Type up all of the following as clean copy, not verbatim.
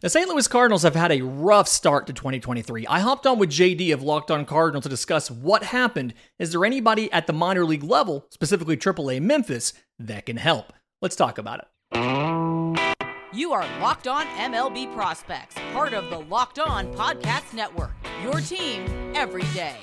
The St. Louis Cardinals have had a rough start to 2023. I hopped on with JD of Locked On Cardinals to discuss what happened. Is there anybody at the minor league level, specifically Triple A Memphis, that can help? Let's talk about it. You are Locked On MLB Prospects, part of the Locked On Podcast Network, your team every day.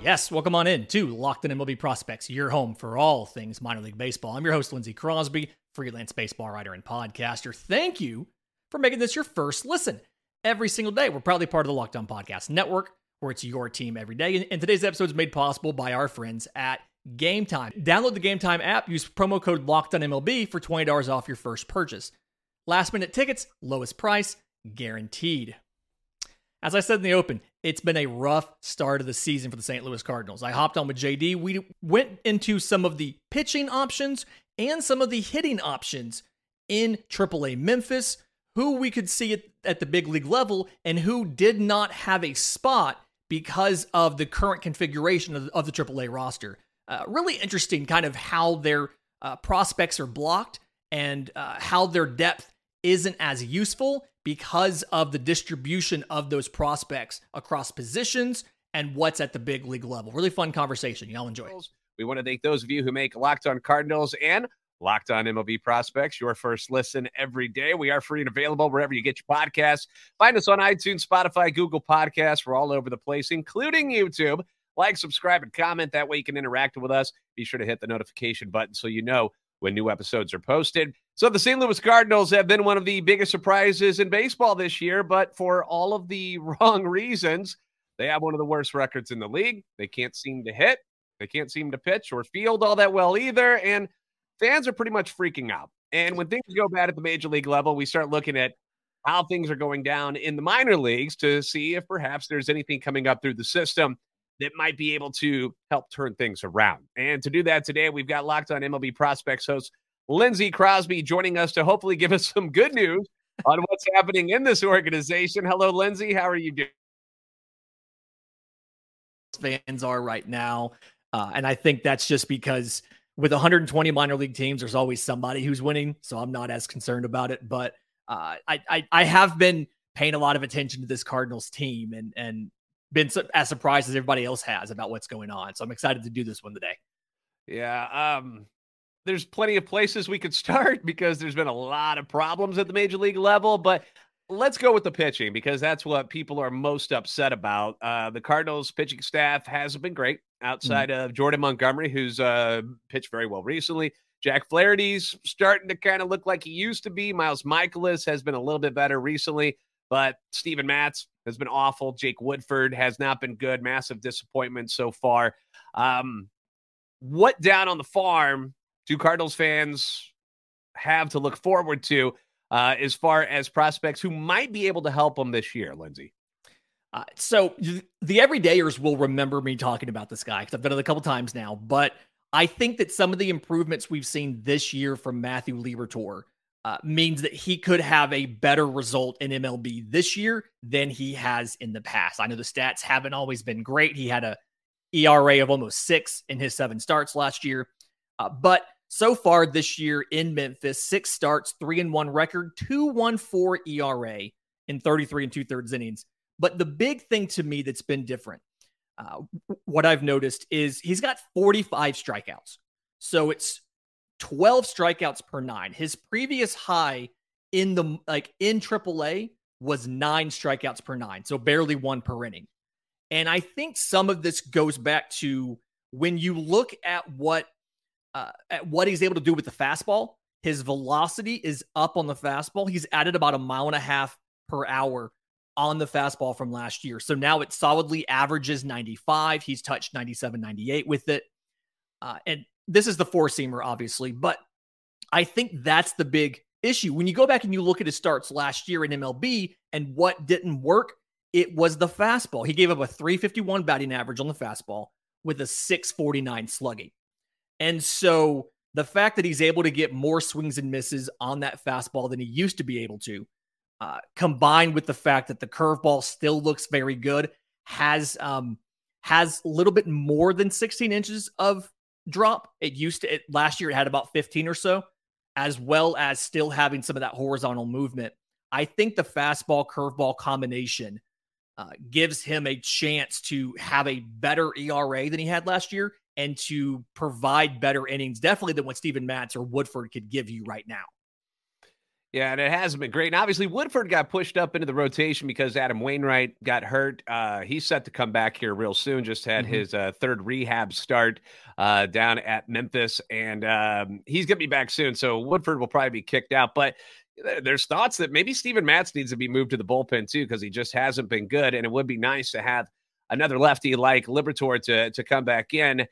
Yes, welcome on in to Locked On MLB Prospects, your home for all things minor league baseball. I'm your host, Lindsey Crosby, freelance baseball writer and podcaster. Thank you for making this your first listen. Every single day, we're proudly part of the Locked On Podcast Network, where it's your team every day. And today's episode is made possible by our friends at GameTime. Download the GameTime app, use promo code LOCKEDONMLB for $20 off your first purchase. Last-minute tickets, lowest price, guaranteed. As I said in the open, it's been a rough start of the season for the St. Louis Cardinals. I hopped on with JD. We went into some of the pitching options and some of the hitting options in AAA Memphis, who we could see at the big league level and who did not have a spot because of the current configuration of the AAA roster. Really interesting kind of how their prospects are blocked and how their depth isn't as useful because of the distribution of those prospects across positions and what's at the big league level. Really fun conversation. Y'all enjoy it. We want to thank those of you who make Locked On Cardinals and Locked On MLB Prospects your first listen every day. We are free and available wherever you get your podcasts. Find us on iTunes, Spotify, Google Podcasts. We're all over the place, including YouTube. Like, subscribe, and comment. That way you can interact with us. Be sure to hit the notification button so you know when new episodes are posted. So the St. Louis Cardinals have been one of the biggest surprises in baseball this year, but for all of the wrong reasons. They have one of the worst records in the league. They can't seem to hit. They can't seem to pitch or field all that well either. And fans are pretty much freaking out. And when things go bad at the major league level, we start looking at how things are going down in the minor leagues to see if perhaps there's anything coming up through the system that might be able to help turn things around. And to do that today, we've got Locked On MLB Prospects host Lindsey Crosby joining us to hopefully give us some good news on what's happening in this organization. Hello, Lindsey. How are you doing? Fans are right now. And I think that's just because with 120 minor league teams, there's always somebody who's winning. So I'm not as concerned about it. But I have been paying a lot of attention to this Cardinals team and been as surprised as everybody else has about what's going on. So I'm excited to do this one today. Yeah. There's plenty of places we could start because there's been a lot of problems at the major league level, but let's go with the pitching because that's what people are most upset about. The Cardinals pitching staff hasn't been great outside of Jordan Montgomery, who's pitched very well recently. Jack Flaherty's starting to kind of look like he used to be. Miles Mikolas has been a little bit better recently, but Steven Matz has been awful. Jake Woodford has not been good. Massive disappointment so far. What down on the farm do Cardinals fans have to look forward to as far as prospects who might be able to help them this year, Lindsey? So the everydayers will remember me talking about this guy because I've done it a couple times now, but I think that some of the improvements we've seen this year from Matthew Liberatore means that he could have a better result in MLB this year than he has in the past. I know the stats haven't always been great. He had a ERA of almost 6 in his 7 starts last year. But so far this year in Memphis, 6 starts, 3-1 record, 2.14 ERA in 33 2/3 innings. But the big thing to me that's been different, what I've noticed is he's got 45 strikeouts. So it's 12 strikeouts per 9. His previous high in AAA was 9 strikeouts per 9, so barely 1 per inning. And I think some of this goes back to when you look at what he's able to do with the fastball. His velocity is up on the fastball. He's added about 1.5 miles per hour on the fastball from last year. So now it solidly averages 95. He's touched 97, 98 with it. And this is the 4-seamer, obviously, but I think that's the big issue. When you go back and you look at his starts last year in MLB and what didn't work, it was the fastball. He gave up a 351 batting average on the fastball with a 649 slugging. And so the fact that he's able to get more swings and misses on that fastball than he used to be able to, combined with the fact that the curveball still looks very good, has has a little bit more than 16 inches of drop. Last year it had about 15 or so, as well as still having some of that horizontal movement. I think the fastball curveball combination gives him a chance to have a better ERA than he had last year and to provide better innings, definitely than what Steven Matz or Woodford could give you right now. Yeah, and it hasn't been great. And obviously, Woodford got pushed up into the rotation because Adam Wainwright got hurt. He's set to come back here real soon. Just had his third rehab start down at Memphis, and he's going to be back soon. So Woodford will probably be kicked out. But there's thoughts that maybe Steven Matz needs to be moved to the bullpen too, because he just hasn't been good. And it would be nice to have another lefty like Liberatore to come back in.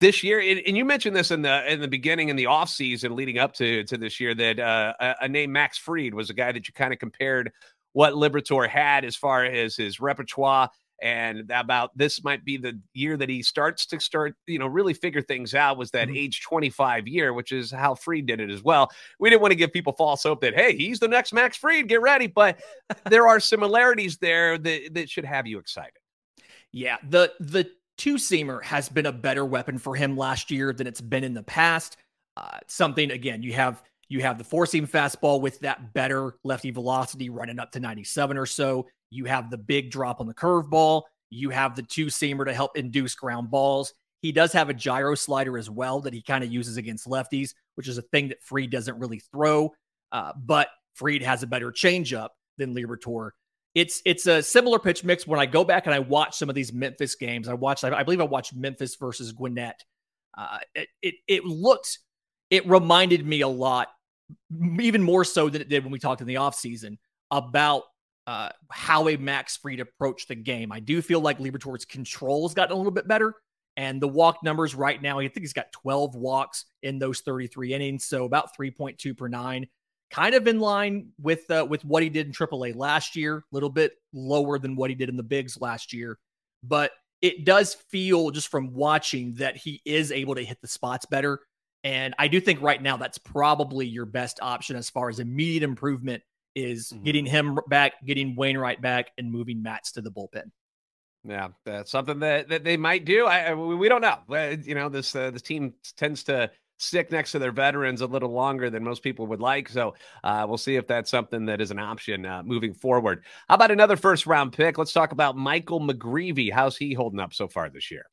This year, and you mentioned this in the beginning, in the offseason leading up to this year, that a name Max Fried was a guy that you kind of compared what Liberatore had as far as his repertoire, and about this might be the year that he starts to really figure things out, was that age 25 year, which is how Fried did it as well. We didn't want to give people false hope that, hey, he's the next Max Fried, get ready. But there are similarities there that should have you excited. Yeah, the two-seamer has been a better weapon for him last year than it's been in the past. Something, again, you have the four-seam fastball with that better lefty velocity running up to 97 or so. You have the big drop on the curveball. You have the two-seamer to help induce ground balls. He does have a gyro slider as well that he kind of uses against lefties, which is a thing that Fried doesn't really throw. But Fried has a better changeup than Liberatore. It's a similar pitch mix. When I go back and I watch some of these Memphis games, I believe I watched Memphis versus Gwinnett. It reminded me a lot, even more so than it did when we talked in the offseason, about how a Max Fried approached the game. I do feel like Liberatore's control has gotten a little bit better, and the walk numbers right now, I think he's got 12 walks in those 33 innings, so about 3.2 per nine. Kind of in line with what he did in Triple A last year, a little bit lower than what he did in the bigs last year. But it does feel, just from watching, that he is able to hit the spots better. And I do think right now that's probably your best option as far as immediate improvement is getting him back, getting Wainwright back, and moving Matz to the bullpen. Yeah, that's something that they might do. We don't know. This this team tends to stick next to their veterans a little longer than most people would like. So we'll see if that's something that is an option moving forward. How about another first round pick? Let's talk about Michael McGreevy. How's he holding up so far this year?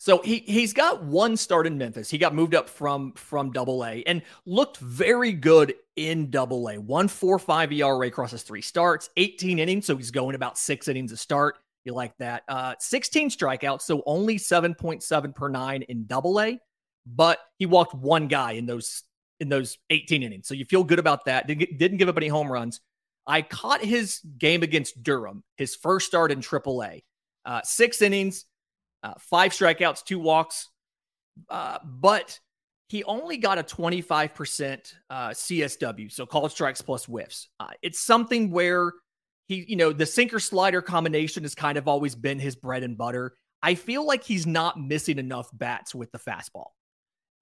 So he's got one start in Memphis. He got moved up from AA and looked very good in AA. 1.45 ERA across his three starts, 18 innings. So he's going about 6 innings a start. You like that? 16 strikeouts. So only 7.7 per nine in AA. But he walked one guy in those 18 innings. So you feel good about that. Didn't give up any home runs. I caught his game against Durham, his first start in Triple A. 6 innings, 5 strikeouts, 2 walks. But he only got a 25% CSW, so called strikes plus whiffs. It's something where the sinker-slider combination has kind of always been his bread and butter. I feel like he's not missing enough bats with the fastball.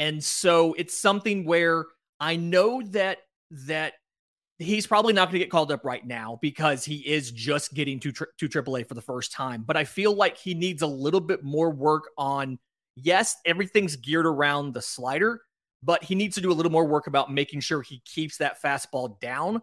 And so it's something where I know that he's probably not going to get called up right now because he is just getting to AAA for the first time. But I feel like he needs a little bit more work on, yes, everything's geared around the slider, but he needs to do a little more work about making sure he keeps that fastball down,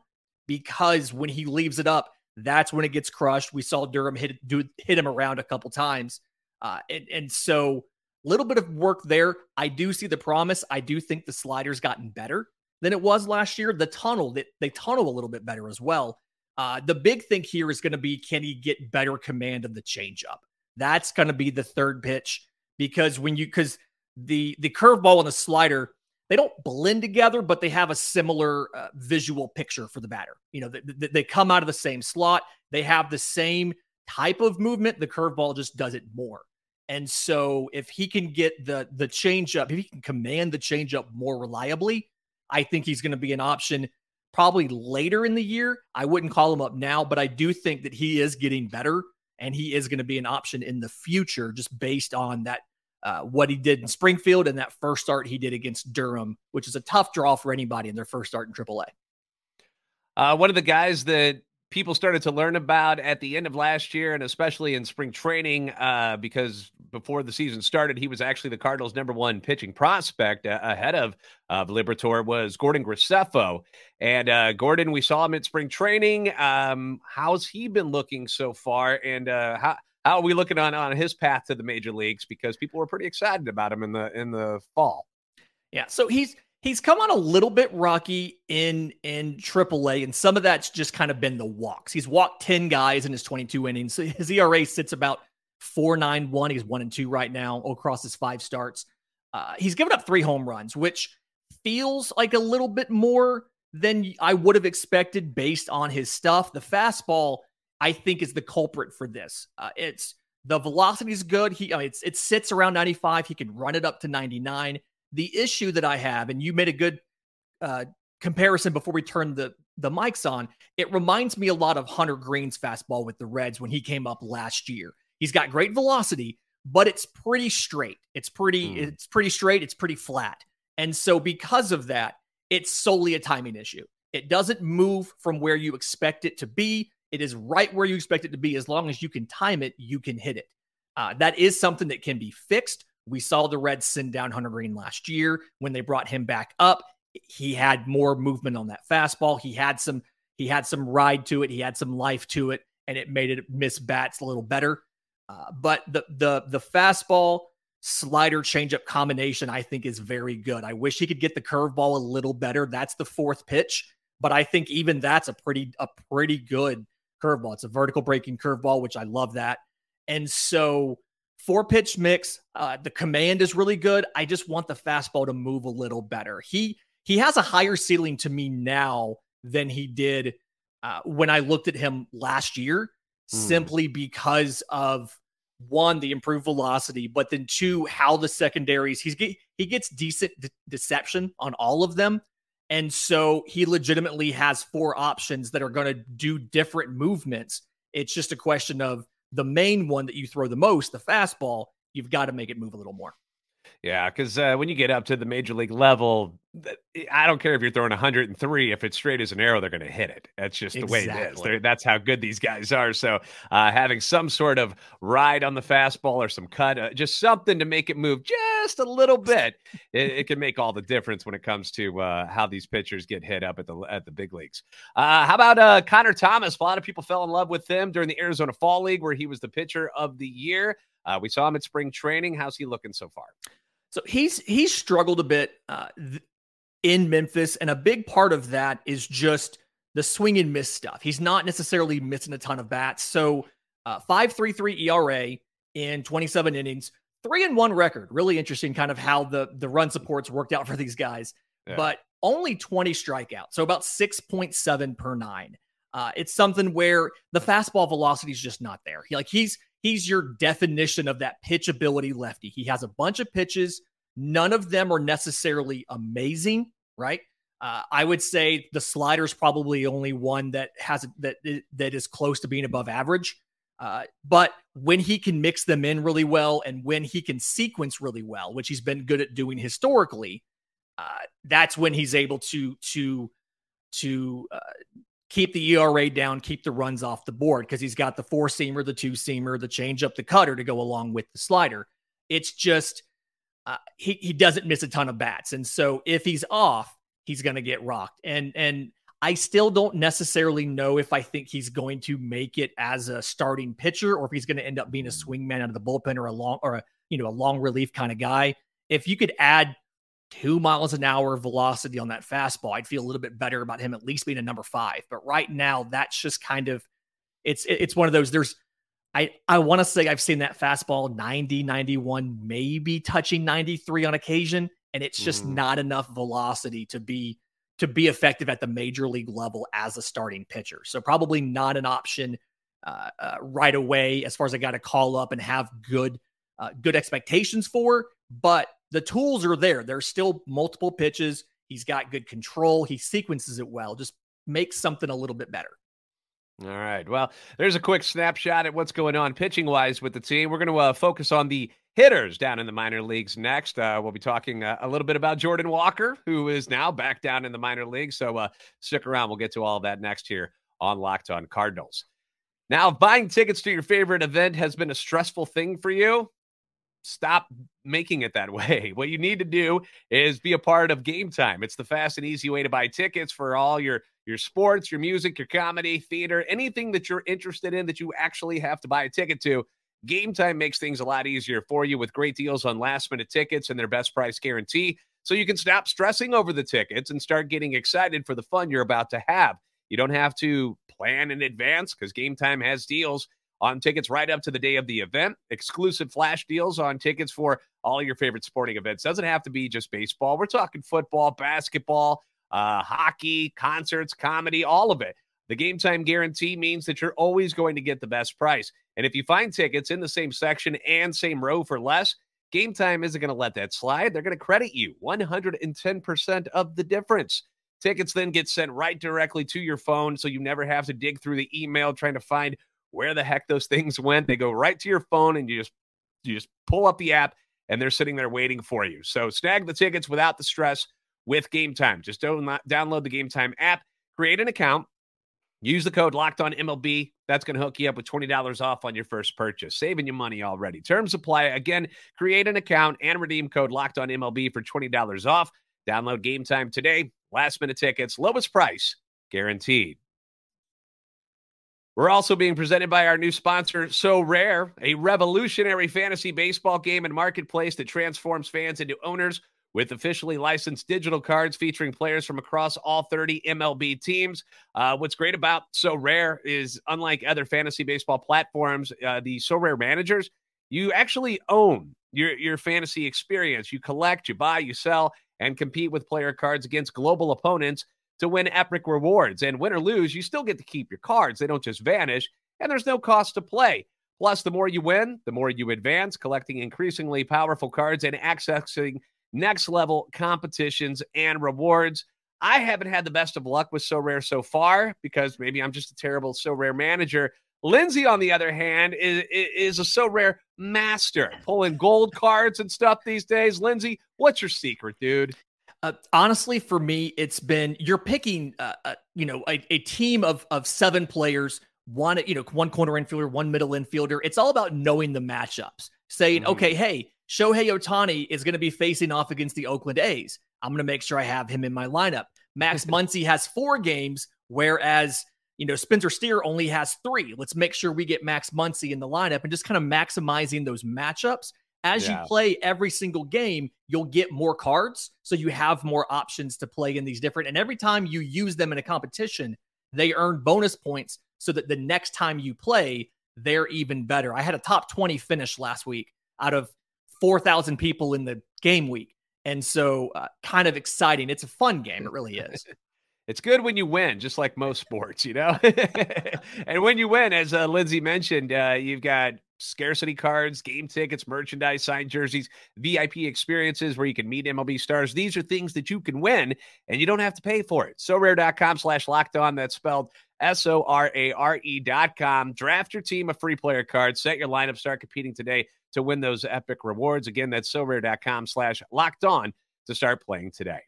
because when he leaves it up, that's when it gets crushed. We saw Durham hit him around a couple times. And so little bit of work there. I do see the promise. I do think the slider's gotten better than it was last year. They tunnel a little bit better as well. The big thing here is going to be, can he get better command of the changeup? That's going to be the third pitch, because the curveball and the slider, they don't blend together, but they have a similar visual picture for the batter. They come out of the same slot. They have the same type of movement. The curveball just does it more. And so if he can get the changeup, if he can command the changeup more reliably, I think he's going to be an option probably later in the year. I wouldn't call him up now, but I do think that he is getting better and he is going to be an option in the future, just based on that what he did in Springfield and that first start he did against Durham, which is a tough draw for anybody in their first start in AAA. One of the guys that people started to learn about at the end of last year, and especially in spring training, because before the season started, he was actually the Cardinals' number one pitching prospect ahead of Liberatore was Gordon Grisefo. And Gordon, we saw him at spring training. How's he been looking so far? And how are we looking on his path to the major leagues? Because people were pretty excited about him in the fall. Yeah, so he's come on a little bit rocky in Triple A, and some of that's just kind of been the walks. He's walked 10 guys in his 22 innings. His ERA sits about 4.91. He's 1-2 right now. Across his 5 starts, he's given up 3 home runs, which feels like a little bit more than I would have expected based on his stuff. The fastball, I think, is the culprit for this. It's the velocity is good. It sits around 95. He can run it up to 99. The issue that I have, and you made a good comparison before we turned the mics on, it reminds me a lot of Hunter Green's fastball with the Reds when he came up last year. He's got great velocity, but it's pretty straight. It's pretty straight. It's pretty flat. And so because of that, it's solely a timing issue. It doesn't move from where you expect it to be. It is right where you expect it to be. As long as you can time it, you can hit it. That is something that can be fixed. We saw the Reds send down Hunter Green last year. When they brought him back up, he had more movement on that fastball. He had some ride to it. He had some life to it, and it made it miss bats a little better. But the fastball slider changeup combination, I think, is very good. I wish he could get the curveball a little better. That's the 4th pitch, but I think even that's a pretty good curveball. It's a vertical breaking curveball, which I love that. And so 4-pitch mix. The command is really good. I just want the fastball to move a little better. He has a higher ceiling to me now than he did when I looked at him last year, simply because of, 1, the improved velocity, but then 2, how the secondaries, he gets decent deception on all of them. And so he legitimately has 4 options that are going to do different movements. It's just a question of the main one that you throw the most, the fastball, you've got to make it move a little more. Yeah, because when you get up to the major league level, I don't care if you're throwing 103. If it's straight as an arrow, they're going to hit it. That's just exactly the way it is. That's how good these guys are. So having some sort of ride on the fastball or some cut, just something to make it move just a little bit, it can make all the difference when it comes to how these pitchers get hit up at the big leagues. How about Connor Thomas? A lot of people fell in love with him during the Arizona Fall League, where he was the pitcher of the year. We saw him at spring training. How's he looking so far? So he's struggled a bit in Memphis, and a big part of that is just the swing and miss stuff. He's not necessarily missing a ton of bats. So 5.33 ERA in 27 innings, 3-1 record. Really interesting, kind of how the run supports worked out for these guys. Yeah. But only 20 strikeouts, so about 6.7 per 9. It's something where the fastball velocity is just not there. He's your definition of that pitchability lefty. He has a bunch of pitches. None of them are necessarily amazing, right? I would say the slider's probably only one that has that is close to being above average. But when he can mix them in really well, and when he can sequence really well, which he's been good at doing historically, that's when he's able to keep the ERA down, keep the runs off the board, because he's got the 4-seamer, the 2-seamer, the changeup, the cutter to go along with the slider. It's just he doesn't miss a ton of bats, and so if he's off, he's going to get rocked. And I still don't necessarily know if I think he's going to make it as a starting pitcher, or if he's going to end up being a swingman out of the bullpen, or a long relief kind of guy. If you could add 2 miles an hour velocity on that fastball, I'd feel a little bit better about him at least being a number 5. But right now, that's just kind of, it's one of those, I want to say I've seen that fastball 90, 91, maybe touching 93 on occasion. And it's just not enough velocity to be effective at the major league level as a starting pitcher. So probably not an option right away, as far as I got to call up and have good expectations for, but the tools are there. There's still multiple pitches. He's got good control. He sequences it well. Just make something a little bit better. All right. Well, there's a quick snapshot at what's going on pitching-wise with the team. We're going to focus on the hitters down in the minor leagues next. We'll be talking a little bit about Jordan Walker, who is now back down in the minor leagues. So stick around. We'll get to all that next here on Locked On Cardinals. Now, if buying tickets to your favorite event has been a stressful thing for you, stop making it that way. What you need to do is be a part of Game Time. It's the fast and easy way to buy tickets for all your sports, your music, your comedy, theater, anything that you're interested in that you actually have to buy a ticket to. Game Time makes things a lot easier for you with great deals on last-minute tickets and their best price guarantee, so you can stop stressing over the tickets and start getting excited for the fun you're about to have. You don't have to plan in advance because Game Time has deals on tickets right up to the day of the event, exclusive flash deals on tickets for all your favorite sporting events. Doesn't have to be just baseball. We're talking football, basketball, hockey, concerts, comedy, all of it. The Game Time guarantee means that you're always going to get the best price. And if you find tickets in the same section and same row for less, Game Time isn't going to let that slide. They're going to credit you 110% of the difference. Tickets then get sent right directly to your phone, so you never have to dig through the email trying to find where the heck those things went. They go right to your phone, and you just pull up the app, and they're sitting there waiting for you. So snag the tickets without the stress with Game Time. Just download the Game Time app, create an account, use the code LOCKEDONMLB. That's going to hook you up with $20 off on your first purchase, saving you money already. Terms apply. Again, create an account and redeem code LOCKEDONMLB for $20 off. Download Game Time today. Last-minute tickets, lowest price, guaranteed. We're also being presented by our new sponsor, SoRare, a revolutionary fantasy baseball game and marketplace that transforms fans into owners with officially licensed digital cards featuring players from across all 30 MLB teams. What's great about SoRare is, unlike other fantasy baseball platforms, the SoRare managers, you actually own your fantasy experience. You collect, you buy, you sell, and compete with player cards against global opponents to win epic rewards. And win or lose, you still get to keep your cards. They don't just vanish, and there's no cost to play. Plus, the more you win, the more you advance, collecting increasingly powerful cards and accessing next-level competitions and rewards. I haven't had the best of luck with SoRare so far because maybe I'm just a terrible SoRare manager. Lindsey, on the other hand, is a SoRare master, pulling gold cards and stuff these days. Lindsey, what's your secret, dude? Honestly, for me, it's been you're picking, a team of seven players, one corner infielder, one middle infielder. It's all about knowing the matchups, saying, okay, hey, Shohei Ohtani is going to be facing off against the Oakland A's. I'm going to make sure I have him in my lineup. Max Muncy has 4 games, whereas Spencer Steer only has 3. Let's make sure we get Max Muncy in the lineup and just kind of maximizing those matchups. As you play every single game, you'll get more cards, so you have more options to play in these different. And every time you use them in a competition, they earn bonus points so that the next time you play, they're even better. I had a top 20 finish last week out of 4,000 people in the game week. And so kind of exciting. It's a fun game. It really is. It's good when you win, just like most sports, And when you win, as Lindsey mentioned, you've got scarcity cards, game tickets, merchandise, signed jerseys, VIP experiences where you can meet MLB stars. These are things that you can win, and you don't have to pay for it. SoRare.com/LockedOn. That's spelled SORARE.com. Draft your team a free player card. Set your lineup. Start competing today to win those epic rewards. Again, that's SoRare.com/LockedOn to start playing today.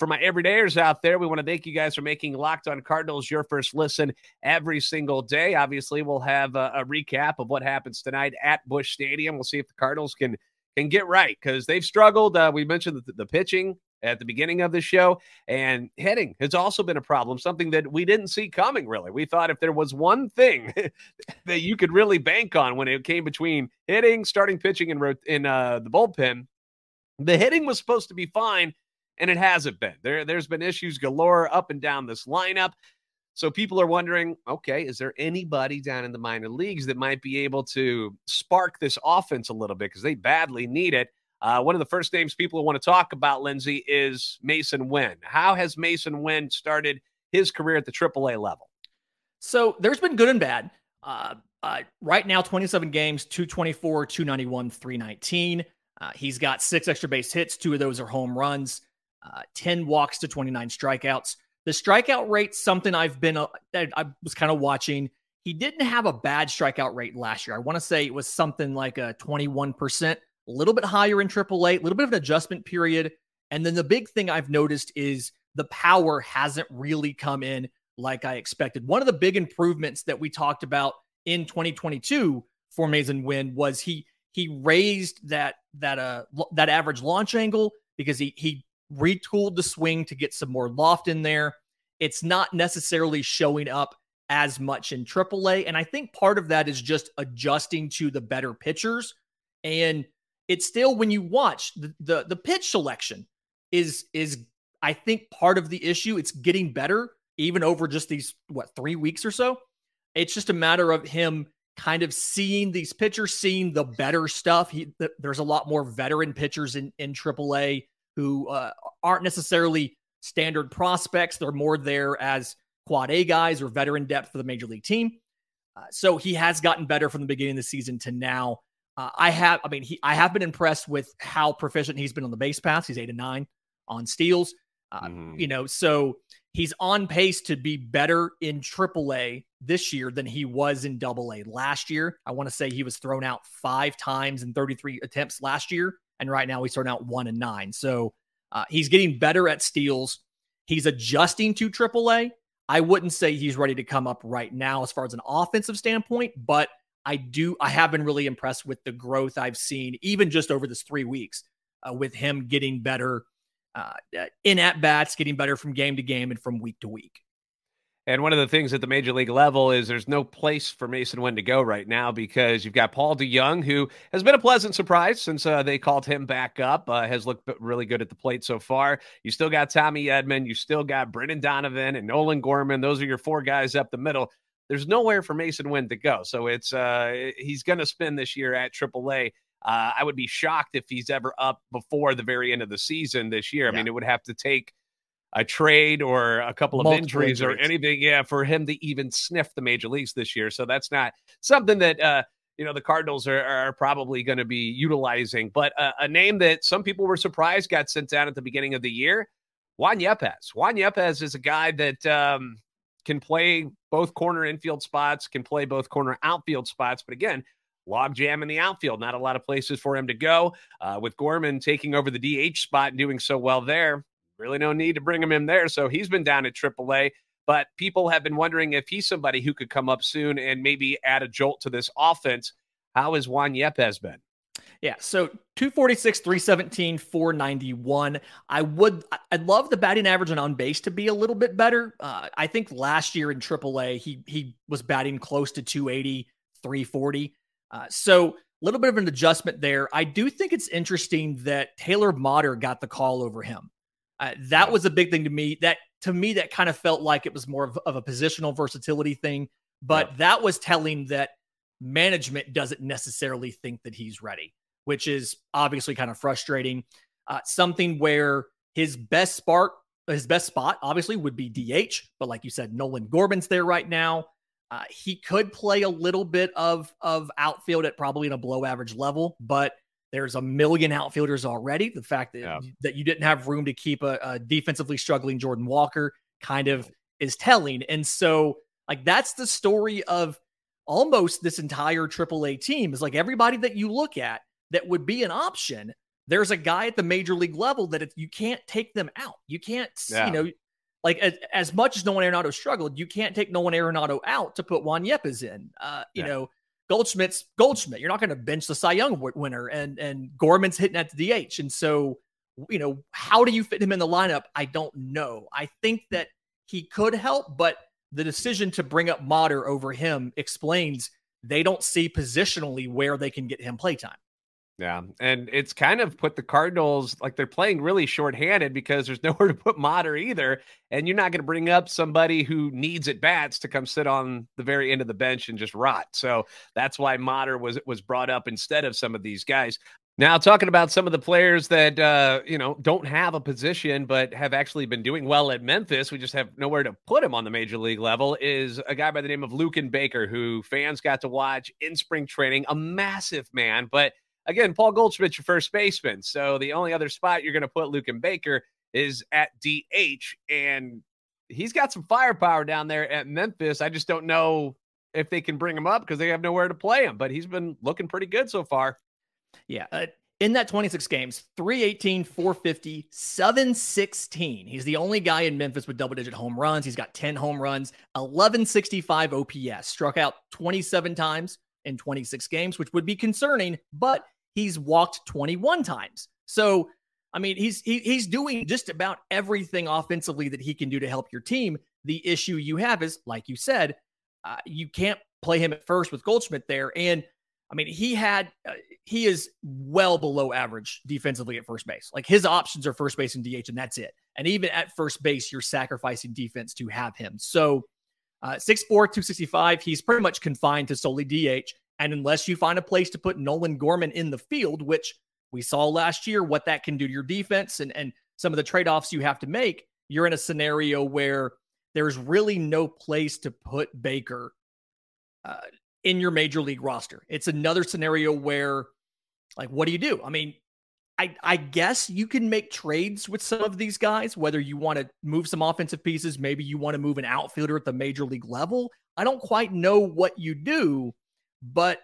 For my everydayers out there, we want to thank you guys for making Locked On Cardinals your first listen every single day. Obviously, we'll have a recap of what happens tonight at Busch Stadium. We'll see if the Cardinals can get right because they've struggled. We mentioned the pitching at the beginning of the show, and hitting has also been a problem, something that we didn't see coming, really. We thought if there was one thing that you could really bank on when it came between hitting, starting pitching, and in the bullpen, the hitting was supposed to be fine. And it hasn't been. There's been issues galore up and down this lineup. So people are wondering, okay, is there anybody down in the minor leagues that might be able to spark this offense a little bit because they badly need it? One of the first names people want to talk about, Lindsey, is Masyn Winn. How has Masyn Winn started his career at the Triple A level? So there's been good and bad. Right now, 27 games, 224, 291, 319. He's got 6 extra base hits. 2 of those are home runs. 10 walks to 29 strikeouts. The strikeout rate, something I was kind of watching. He didn't have a bad strikeout rate last year. I want to say it was something like a 21%, a little bit higher in AAA, a little bit of an adjustment period. And then the big thing I've noticed is the power hasn't really come in like I expected. One of the big improvements that we talked about in 2022 for Masyn Winn was he raised that average launch angle because he retooled the swing to get some more loft in there. It's not necessarily showing up as much in Triple A, and I think part of that is just adjusting to the better pitchers. And it's still, when you watch the pitch selection is I think part of the issue. It's getting better even over just these 3 weeks or so. It's just a matter of him kind of seeing these pitchers, seeing the better stuff. There's a lot more veteran pitchers in Triple A who aren't necessarily standard prospects. They're more there as quad A guys or veteran depth for the major league team. So he has gotten better from the beginning of the season to now. I have been impressed with how proficient he's been on the base paths. He's 8 of 9 on steals, so he's on pace to be better in Triple A this year than he was in Double A last year. I want to say he was thrown out 5 times in 33 attempts last year. And right now he's thrown out 1 and 9. So he's getting better at steals. He's adjusting to Triple A. I wouldn't say he's ready to come up right now as far as an offensive standpoint, but I have been really impressed with the growth I've seen, even just over this 3 weeks, with him getting better in at-bats, getting better from game to game and from week to week. And one of the things at the major league level is there's no place for Masyn Winn to go right now because you've got Paul DeYoung, who has been a pleasant surprise since they called him back up, has looked really good at the plate so far. You still got Tommy Edman. You still got Brennan Donovan and Nolan Gorman. Those are your 4 guys up the middle. There's nowhere for Masyn Winn to go. So it's he's going to spend this year at AAA. I would be shocked if he's ever up before the very end of the season this year. I mean, it would have to take a trade or a couple of injuries or anything, for him to even sniff the major leagues this year. So that's not something that, the Cardinals are probably going to be utilizing. But a name that some people were surprised got sent down at the beginning of the year, Juan Yepez. Juan Yepez is a guy that can play both corner infield spots, can play both corner outfield spots. But again, log jam in the outfield, not a lot of places for him to go. With Gorman taking over the DH spot and doing so well there, really no need to bring him in there. So he's been down at AAA, but people have been wondering if he's somebody who could come up soon and maybe add a jolt to this offense. How has Juan Yepez been? Yeah, so 246, 317, 491. I'd love the batting average and on base to be a little bit better. I think last year in AAA, he was batting close to 280, 340. So a little bit of an adjustment there. I do think it's interesting that Taylor Motter got the call over him. That was a big thing to me. That kind of felt like it was more of a positional versatility thing, but that was telling that management doesn't necessarily think that he's ready, which is obviously kind of frustrating. Something where his best spot obviously would be DH, but like you said, Nolan Gorman's there right now. He could play a little bit of outfield at probably in a below average level, but there's a million outfielders already. The fact that you didn't have room to keep a defensively struggling Jordan Walker kind of is telling. And so like, that's the story of almost this entire AAA team is like everybody that you look at that would be an option. There's a guy at the major league level that you can't take them out. You can't, like as much as Nolan Arenado struggled, you can't take Nolan Arenado out to put Juan Yepez in, Goldschmidt. You're not going to bench the Cy Young winner, and Gorman's hitting at the DH. And so, how do you fit him in the lineup? I don't know. I think that he could help, but the decision to bring up Motter over him explains they don't see positionally where they can get him playtime. Yeah, and it's kind of put the Cardinals, like they're playing really shorthanded because there's nowhere to put Motter either, and you're not going to bring up somebody who needs at-bats to come sit on the very end of the bench and just rot. So that's why Motter was brought up instead of some of these guys. Now, talking about some of the players that, don't have a position but have actually been doing well at Memphis, we just have nowhere to put him on the major league level, is a guy by the name of Luken Baker, who fans got to watch in spring training, a massive man, but again, Paul Goldschmidt's your first baseman, so the only other spot you're going to put Luken Baker is at DH, and he's got some firepower down there at Memphis. I just don't know if they can bring him up because they have nowhere to play him, but he's been looking pretty good so far. Yeah, In that 26 games, 318, 450, 716. He's the only guy in Memphis with double-digit home runs. He's got 10 home runs, 1165 OPS. Struck out 27 times in 26 games, which would be concerning, but he's walked 21 times. So, I mean, he's doing just about everything offensively that he can do to help your team. The issue you have is, like you said, you can't play him at first with Goldschmidt there. And I mean, he is well below average defensively at first base. Like, his options are first base and DH, and that's it. And even at first base, you're sacrificing defense to have him. So 6'4", 265, he's pretty much confined to solely DH. And unless you find a place to put Nolan Gorman in the field, which we saw last year, what that can do to your defense and some of the trade-offs you have to make, you're in a scenario where there's really no place to put Baker in your major league roster. It's another scenario where, like, what do you do? I mean, I guess you can make trades with some of these guys, whether you want to move some offensive pieces, maybe you want to move an outfielder at the major league level. I don't quite know what you do, but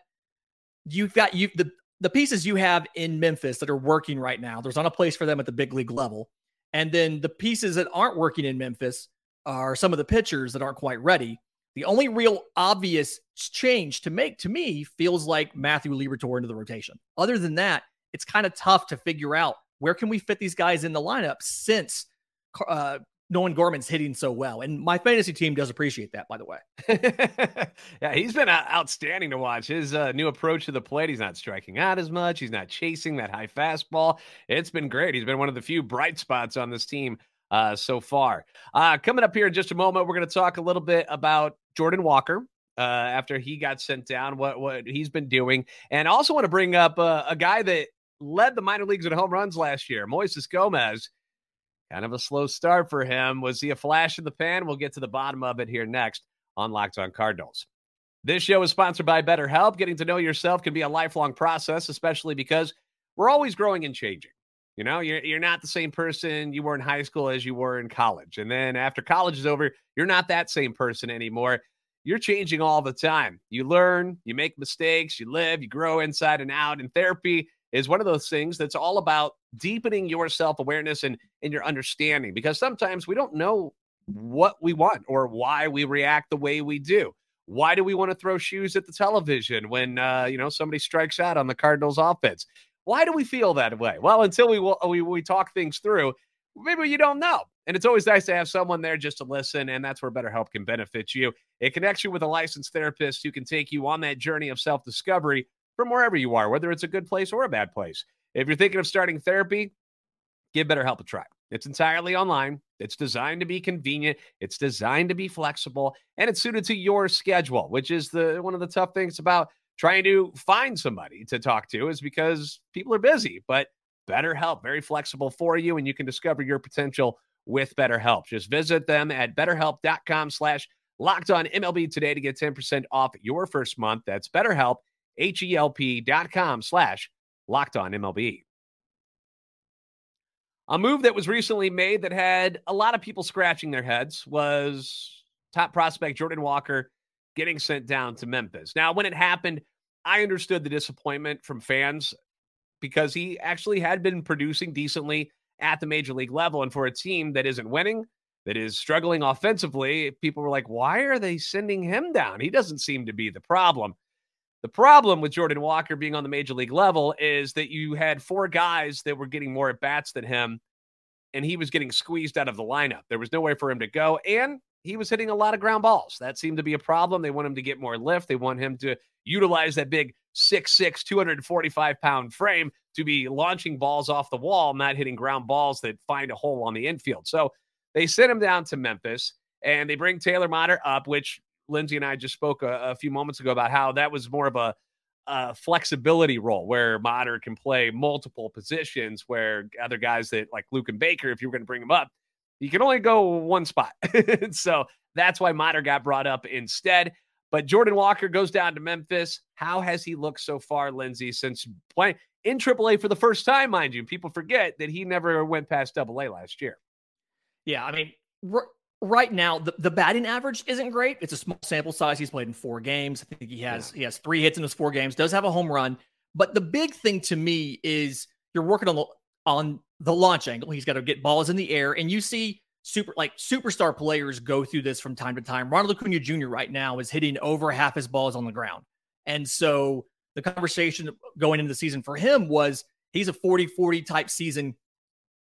you've got the pieces you have in Memphis that are working right now. There's not a place for them at the big league level. And then the pieces that aren't working in Memphis are some of the pitchers that aren't quite ready. The only real obvious change to make, to me, feels like Matthew Liberatore into the rotation. Other than that, it's kind of tough to figure out where can we fit these guys in the lineup since Nolan Gorman's hitting so well. And my fantasy team does appreciate that, by the way. Yeah, he's been outstanding to watch. His new approach to the plate, he's not striking out as much. He's not chasing that high fastball. It's been great. He's been one of the few bright spots on this team so far. Coming up here in just a moment, we're going to talk a little bit about Jordan Walker after he got sent down, what he's been doing. And I also want to bring up a guy that led the minor leagues in home runs last year, Moises Gomez. Kind of a slow start for him. Was he a flash in the pan? We'll get to the bottom of it here next on Locked On Cardinals. This show is sponsored by BetterHelp. Getting to know yourself can be a lifelong process, especially because we're always growing and changing. You know, you're not the same person you were in high school as you were in college. And then after college is over, you're not that same person anymore. You're changing all the time. You learn, you make mistakes, you live, you grow inside and out. And therapy is one of those things that's all about deepening your self-awareness and your understanding, because sometimes we don't know what we want or why we react the way we do. Why do we want to throw shoes at the television when, somebody strikes out on the Cardinals offense? Why do we feel that way? Well, until we talk things through, maybe you don't know. And it's always nice to have someone there just to listen, and that's where BetterHelp can benefit you. It connects you with a licensed therapist who can take you on that journey of self-discovery from wherever you are, whether it's a good place or a bad place. If you're thinking of starting therapy, give BetterHelp a try. It's entirely online. It's designed to be convenient. It's designed to be flexible, and it's suited to your schedule, which is one of the tough things about trying to find somebody to talk to, is because people are busy. But BetterHelp, very flexible for you, and you can discover your potential with BetterHelp. Just visit them at BetterHelp.com/LockedOnMLB today to get 10% off your first month. That's BetterHelp, HELP.com/LockedOnMLB. A move that was recently made that had a lot of people scratching their heads was top prospect Jordan Walker getting sent down to Memphis. Now, when it happened, I understood the disappointment from fans because he actually had been producing decently at the major league level. And for a team that isn't winning, that is struggling offensively, people were like, why are they sending him down? He doesn't seem to be the problem. The problem with Jordan Walker being on the major league level is that you had four guys that were getting more at-bats than him, and he was getting squeezed out of the lineup. There was no way for him to go, and he was hitting a lot of ground balls. That seemed to be a problem. They want him to get more lift. They want him to utilize that big 6'6", 245-pound frame to be launching balls off the wall, not hitting ground balls that find a hole on the infield. So they sent him down to Memphis, and they bring Taylor Motter up, which Lindsey and I just spoke a few moments ago about how that was more of a flexibility role where Motter can play multiple positions, where other guys that like Luken Baker, if you were going to bring him up, you can only go one spot. So that's why Motter got brought up instead. But Jordan Walker goes down to Memphis. How has he looked so far, Lindsey, since playing in AAA for the first time, mind you? People forget that he never went past AA last year. Yeah, I mean, right now, the batting average isn't great. It's a small sample size. He's played in four games. I think he has 3 hits in those 4 games, does have a home run. But the big thing to me is you're working on the launch angle. He's got to get balls in the air, and you see superstar players go through this from time to time. Ronald Acuna Jr. right now is hitting over half his balls on the ground. And so the conversation going into the season for him was he's a 40-40 type season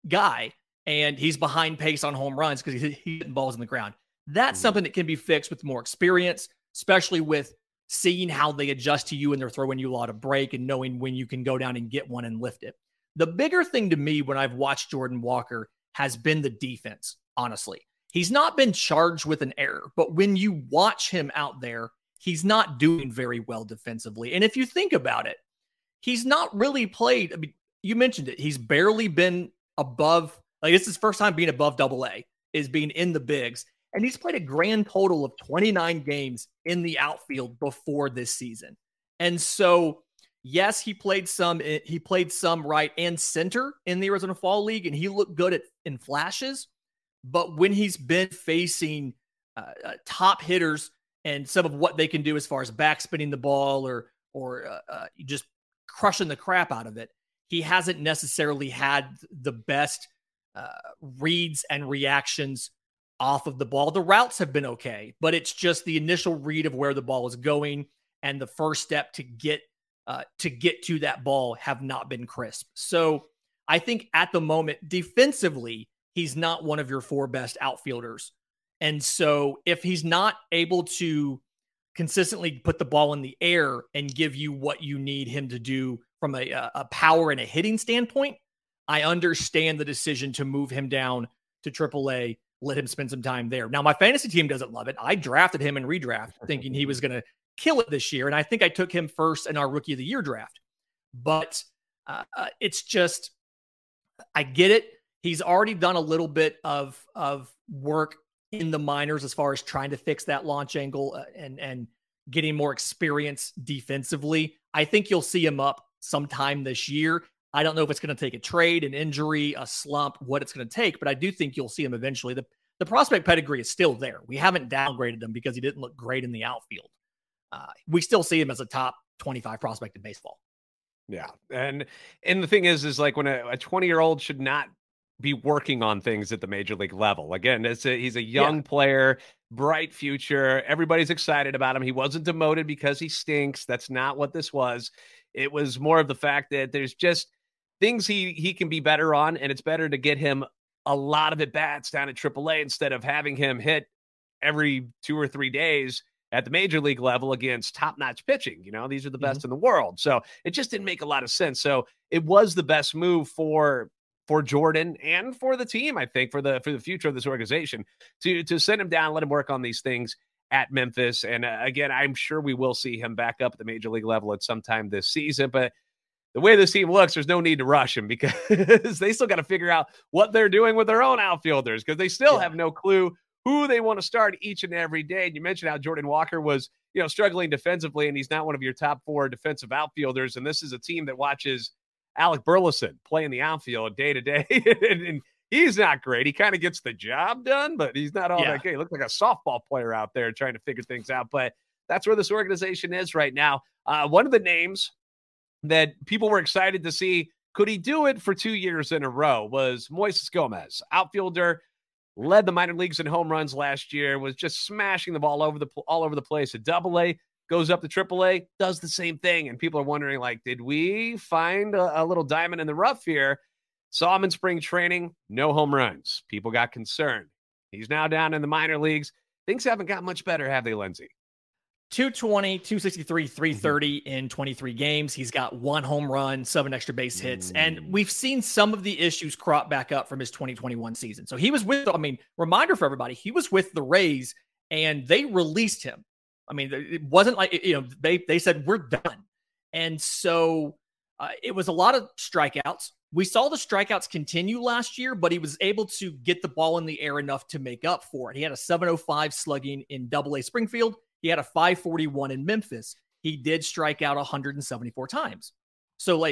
guy, and he's behind pace on home runs because he's hitting balls on the ground. That's something that can be fixed with more experience, especially with seeing how they adjust to you and they're throwing you a lot of break and knowing when you can go down and get one and lift it. The bigger thing to me when I've watched Jordan Walker has been the defense, honestly. He's not been charged with an error, but when you watch him out there, he's not doing very well defensively. And if you think about it, he's not really played. I mean, you mentioned it. He's barely been above, like this is his first time being above AA, is being in the bigs. And he's played a grand total of 29 games in the outfield before this season. And so, yes, he played some right and center in the Arizona Fall League, and he looked good in flashes. But when he's been facing top hitters and some of what they can do as far as backspinning the ball or just crushing the crap out of it, he hasn't necessarily had the best reads and reactions off of the ball. The routes have been okay, but it's just the initial read of where the ball is going and the first step to get to that ball have not been crisp. So I think at the moment, defensively, he's not one of your four best outfielders. And so if he's not able to consistently put the ball in the air and give you what you need him to do from a power and a hitting standpoint, I understand the decision to move him down to Triple A, let him spend some time there. Now, my fantasy team doesn't love it. I drafted him in redraft thinking he was going to kill it this year. And I think I took him first in our Rookie of the Year draft. But it's just, I get it. He's already done a little bit of work in the minors as far as trying to fix that launch angle and getting more experience defensively. I think you'll see him up sometime this year. I don't know if it's going to take a trade, an injury, a slump, what it's going to take, but I do think you'll see him eventually. The prospect pedigree is still there. We haven't downgraded him because he didn't look great in the outfield. We still see him as a top 25 prospect in baseball. Yeah. And the thing is like when a 20-year-old should not be working on things at the major league level. Again, he's a young player, bright future. Everybody's excited about him. He wasn't demoted because he stinks. That's not what this was. It was more of the fact that there's just things he can be better on, and it's better to get him a lot of at-bats down at AAA instead of having him hit every 2 or 3 days at the major league level against top-notch pitching. You know, these are the best in the world. So it just didn't make a lot of sense. So it was the best move for Jordan and for the team, I think, for the future of this organization to send him down, let him work on these things at Memphis. And again, I'm sure we will see him back up at the major league level at some time this season, but the way this team looks, there's no need to rush him because they still got to figure out what they're doing with their own outfielders because they still have no clue who they want to start each and every day. And you mentioned how Jordan Walker was, struggling defensively, and he's not one of your top four defensive outfielders. And this is a team that watches Alec Burleson playing the outfield day to day, and he's not great. He kind of gets the job done, but he's not all that good. He looks like a softball player out there trying to figure things out. But that's where this organization is right now. One of the names that people were excited to see, could he do it for 2 years in a row, was Moises Gomez, outfielder, led the minor leagues in home runs last year, was just smashing the ball all over the place at AA. Goes up to AAA, does the same thing. And people are wondering, like, did we find a little diamond in the rough here? Saw him in spring training, no home runs. People got concerned. He's now down in the minor leagues. Things haven't got much better, have they, Lindsey? 220, 263, 330 in 23 games. He's got one home run, 7 extra base hits. And we've seen some of the issues crop back up from his 2021 season. So he was reminder for everybody, he was with the Rays and they released him. I mean, it wasn't like, they said, we're done. And so it was a lot of strikeouts. We saw the strikeouts continue last year, but he was able to get the ball in the air enough to make up for it. He had a 705 slugging in AA Springfield. He had a 541 in Memphis. He did strike out 174 times. So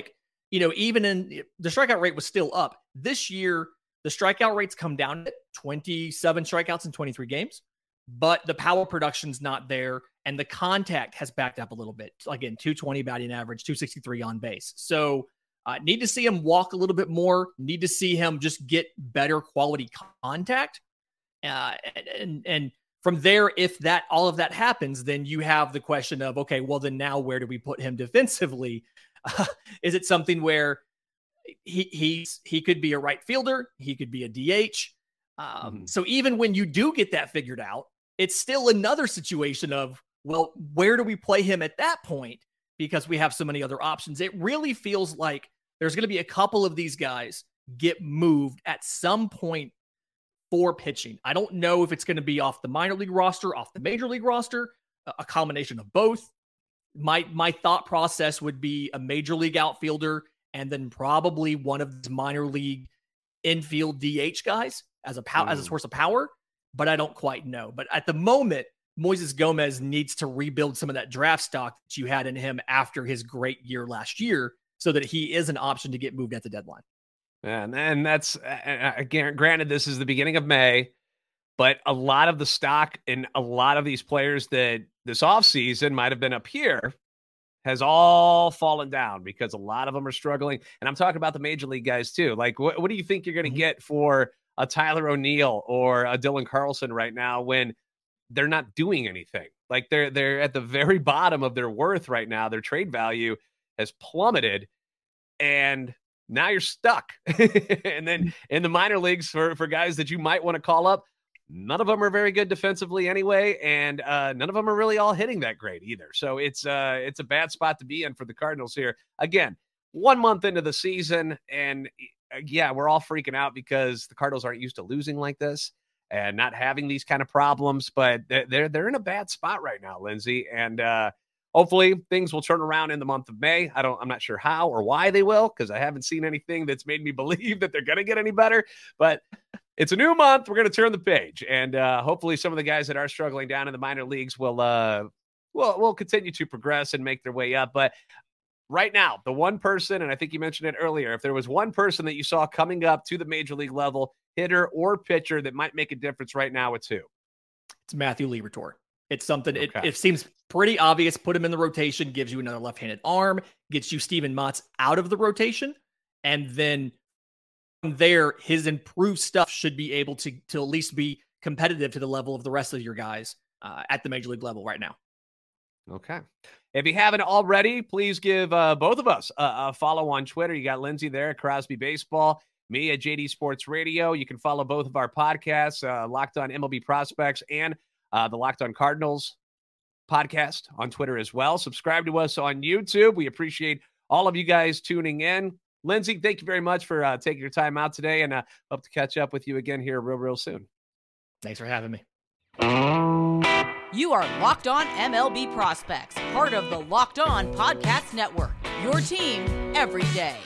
even in the strikeout rate was still up. This year, the strikeout rates come down at 27 strikeouts in 23 games. but the power production's not there, and the contact has backed up a little bit. Again, 220 batting average, 263 on base. So need to see him walk a little bit more, need to see him just get better quality contact. And from there, if that all of that happens, then you have the question of, okay, well, then now where do we put him defensively? Is it something where he could be a right fielder? He could be a DH. So even when you do get that figured out, it's still another situation of, well, where do we play him at that point? Because we have so many other options. It really feels like there's going to be a couple of these guys get moved at some point for pitching. I don't know if it's going to be off the minor league roster, off the major league roster, a combination of both. My thought process would be a major league outfielder and then probably one of these minor league infield DH guys as a source of power, but I don't quite know. But at the moment, Moises Gomez needs to rebuild some of that draft stock that you had in him after his great year last year so that he is an option to get moved at the deadline. And that's, again, granted, this is the beginning of May, but a lot of the stock and a lot of these players that this offseason might have been up here has all fallen down because a lot of them are struggling. And I'm talking about the major league guys, too. Like, what do you think you're going to get for a Tyler O'Neill or a Dylan Carlson right now when they're not doing anything? Like, they're at the very bottom of their worth right now. Their trade value has plummeted, and now you're stuck. And then in the minor leagues for guys that you might want to call up, none of them are very good defensively anyway. And none of them are really all hitting that great either. So it's a bad spot to be in for the Cardinals here. Again, 1 month into the season. And yeah, we're all freaking out because the Cardinals aren't used to losing like this and not having these kind of problems, but they're in a bad spot right now, Lindsey. And hopefully things will turn around in the month of May. I'm not sure how or why they will, because I haven't seen anything that's made me believe that they're going to get any better. But it's a new month. We're going to turn the page, and hopefully some of the guys that are struggling down in the minor leagues will continue to progress and make their way up. But right now, the one person, and I think you mentioned it earlier, if there was one person that you saw coming up to the major league level, hitter or pitcher, that might make a difference right now, it's who? It's Matthew Liberatore. It's something, okay. It seems pretty obvious. Put him in the rotation, gives you another left-handed arm, gets you Steven Matz out of the rotation, and then from there, his improved stuff should be able to at least be competitive to the level of the rest of your guys at the major league level right now. Okay. If you haven't already, please give both of us a follow on Twitter. You got Lindsey there at Crosby Baseball, me at JD Sports Radio. You can follow both of our podcasts, Locked On MLB Prospects and the Locked On Cardinals podcast on Twitter as well. Subscribe to us on YouTube. We appreciate all of you guys tuning in. Lindsey, thank you very much for taking your time out today, and hope to catch up with you again here real soon. Thanks for having me. You are Locked On MLB Prospects, part of the Locked On Podcast Network, your team every day.